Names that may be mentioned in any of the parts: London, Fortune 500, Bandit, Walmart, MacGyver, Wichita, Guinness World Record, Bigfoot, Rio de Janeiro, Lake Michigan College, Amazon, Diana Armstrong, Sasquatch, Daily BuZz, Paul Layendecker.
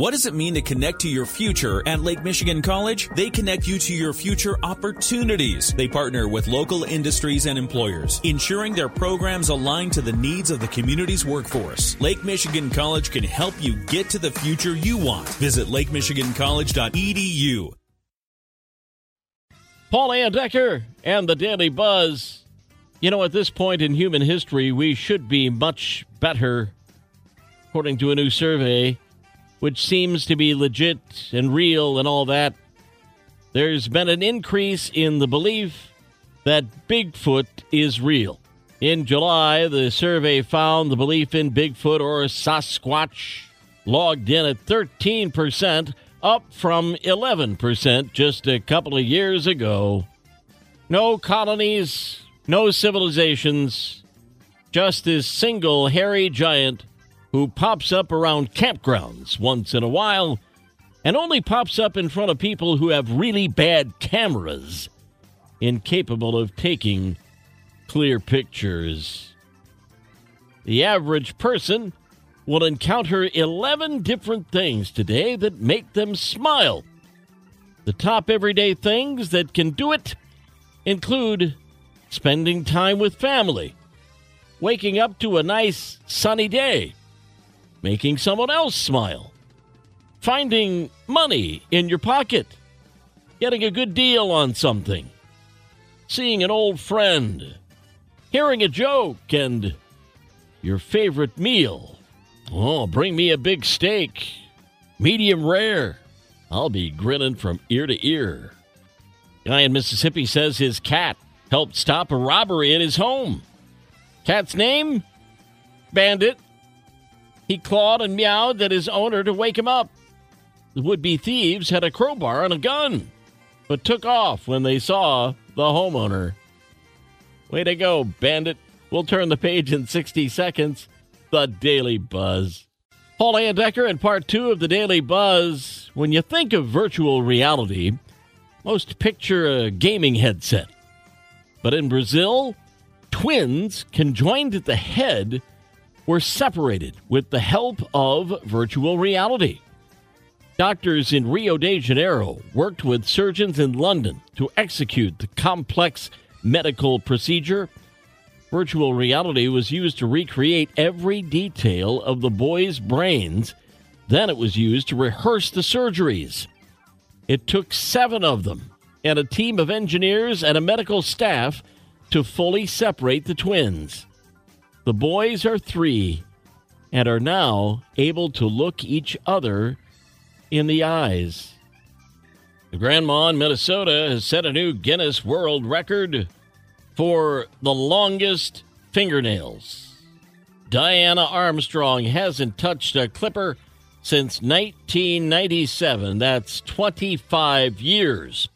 What does it mean to connect to your future at Lake Michigan College? They connect you to your future opportunities. They partner with local industries and employers, ensuring their programs align to the needs of the community's workforce. Lake Michigan College can help you get to the future you want. Visit lakemichigancollege.edu. Paul Layendecker and the Daily Buzz. You know, at this point in human history, we should be much better, according to a new survey, which seems to be legit and real and all that. There's been an increase in the belief that Bigfoot is real. In July, the survey found the belief in Bigfoot or Sasquatch logged in at 13%, up from 11% just a couple of years ago. No colonies, no civilizations, just this single hairy giant who pops up around campgrounds once in a while and only pops up in front of people who have really bad cameras, incapable of taking clear pictures. The average person will encounter 11 different things today that make them smile. The top everyday things that can do it include spending time with family, waking up to a nice sunny day, making someone else smile, finding money in your pocket, getting a good deal on something, seeing an old friend, hearing a joke, and your favorite meal. Oh, bring me a big steak, medium rare. I'll be grinning from ear to ear. Guy in Mississippi says his cat helped stop a robbery at his home. Cat's name? Bandit. He clawed and meowed at his owner to wake him up. The would-be thieves had a crowbar and a gun, but took off when they saw the homeowner. Way to go, Bandit. We'll turn the page in 60 seconds. The Daily Buzz. Paul Layendecker in part two of The Daily Buzz. When you think of virtual reality, most picture a gaming headset. But in Brazil, twins conjoined at the head were separated with the help of virtual reality. Doctors in Rio de Janeiro worked with surgeons in London to execute the complex medical procedure. Virtual reality was used to recreate every detail of the boys' brains. Then it was used to rehearse the surgeries. It took 7 of them and a team of engineers and a medical staff to fully separate the twins. The boys are 3 and are now able to look each other in the eyes. The grandma in Minnesota has set a new Guinness World Record for the longest fingernails. Diana Armstrong hasn't touched a clipper since 1997. That's 25 years.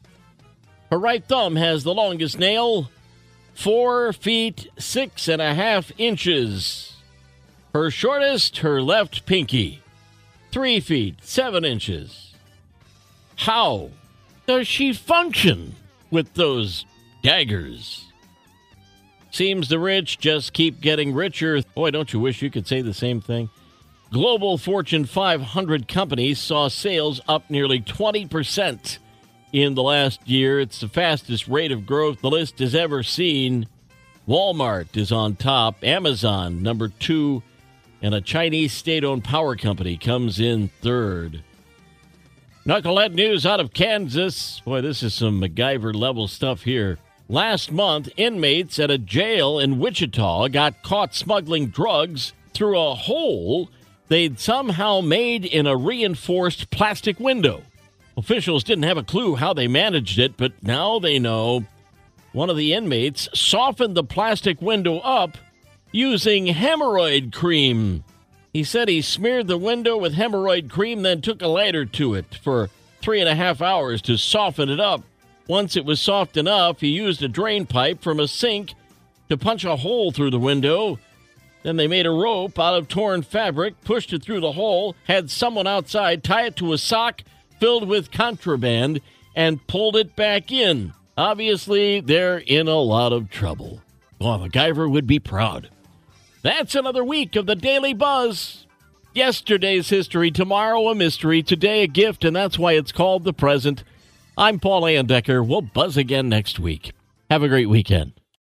Her right thumb has the longest nail, 4 feet 6.5 inches. Her shortest, her left pinky, 3 feet 7 inches. How does she function with those daggers? Seems the rich just keep getting richer. Boy, don't you wish you could say the same thing? Global Fortune 500 companies saw sales up nearly 20% in the last year. It's the fastest rate of growth the list has ever seen. Walmart is on top. Amazon, number 2. And a Chinese state-owned power company comes in 3rd. Knucklehead news out of Kansas. Boy, this is some MacGyver-level stuff here. Last month, inmates at a jail in Wichita got caught smuggling drugs through a hole they'd somehow made in a reinforced plastic window. Officials didn't have a clue how they managed it, but now they know. One of the inmates softened the plastic window up using hemorrhoid cream. He said he smeared the window with hemorrhoid cream, then took a lighter to it for 3.5 hours to soften it up. Once it was soft enough, he used a drain pipe from a sink to punch a hole through the window. Then they made a rope out of torn fabric, pushed it through the hole, had someone outside tie it to a sock filled with contraband, and pulled it back in. Obviously, they're in a lot of trouble. Oh, MacGyver would be proud. That's another week of the Daily Buzz. Yesterday's history, tomorrow a mystery, today a gift, and that's why it's called the present. I'm Paul Layendecker. We'll buzz again next week. Have a great weekend.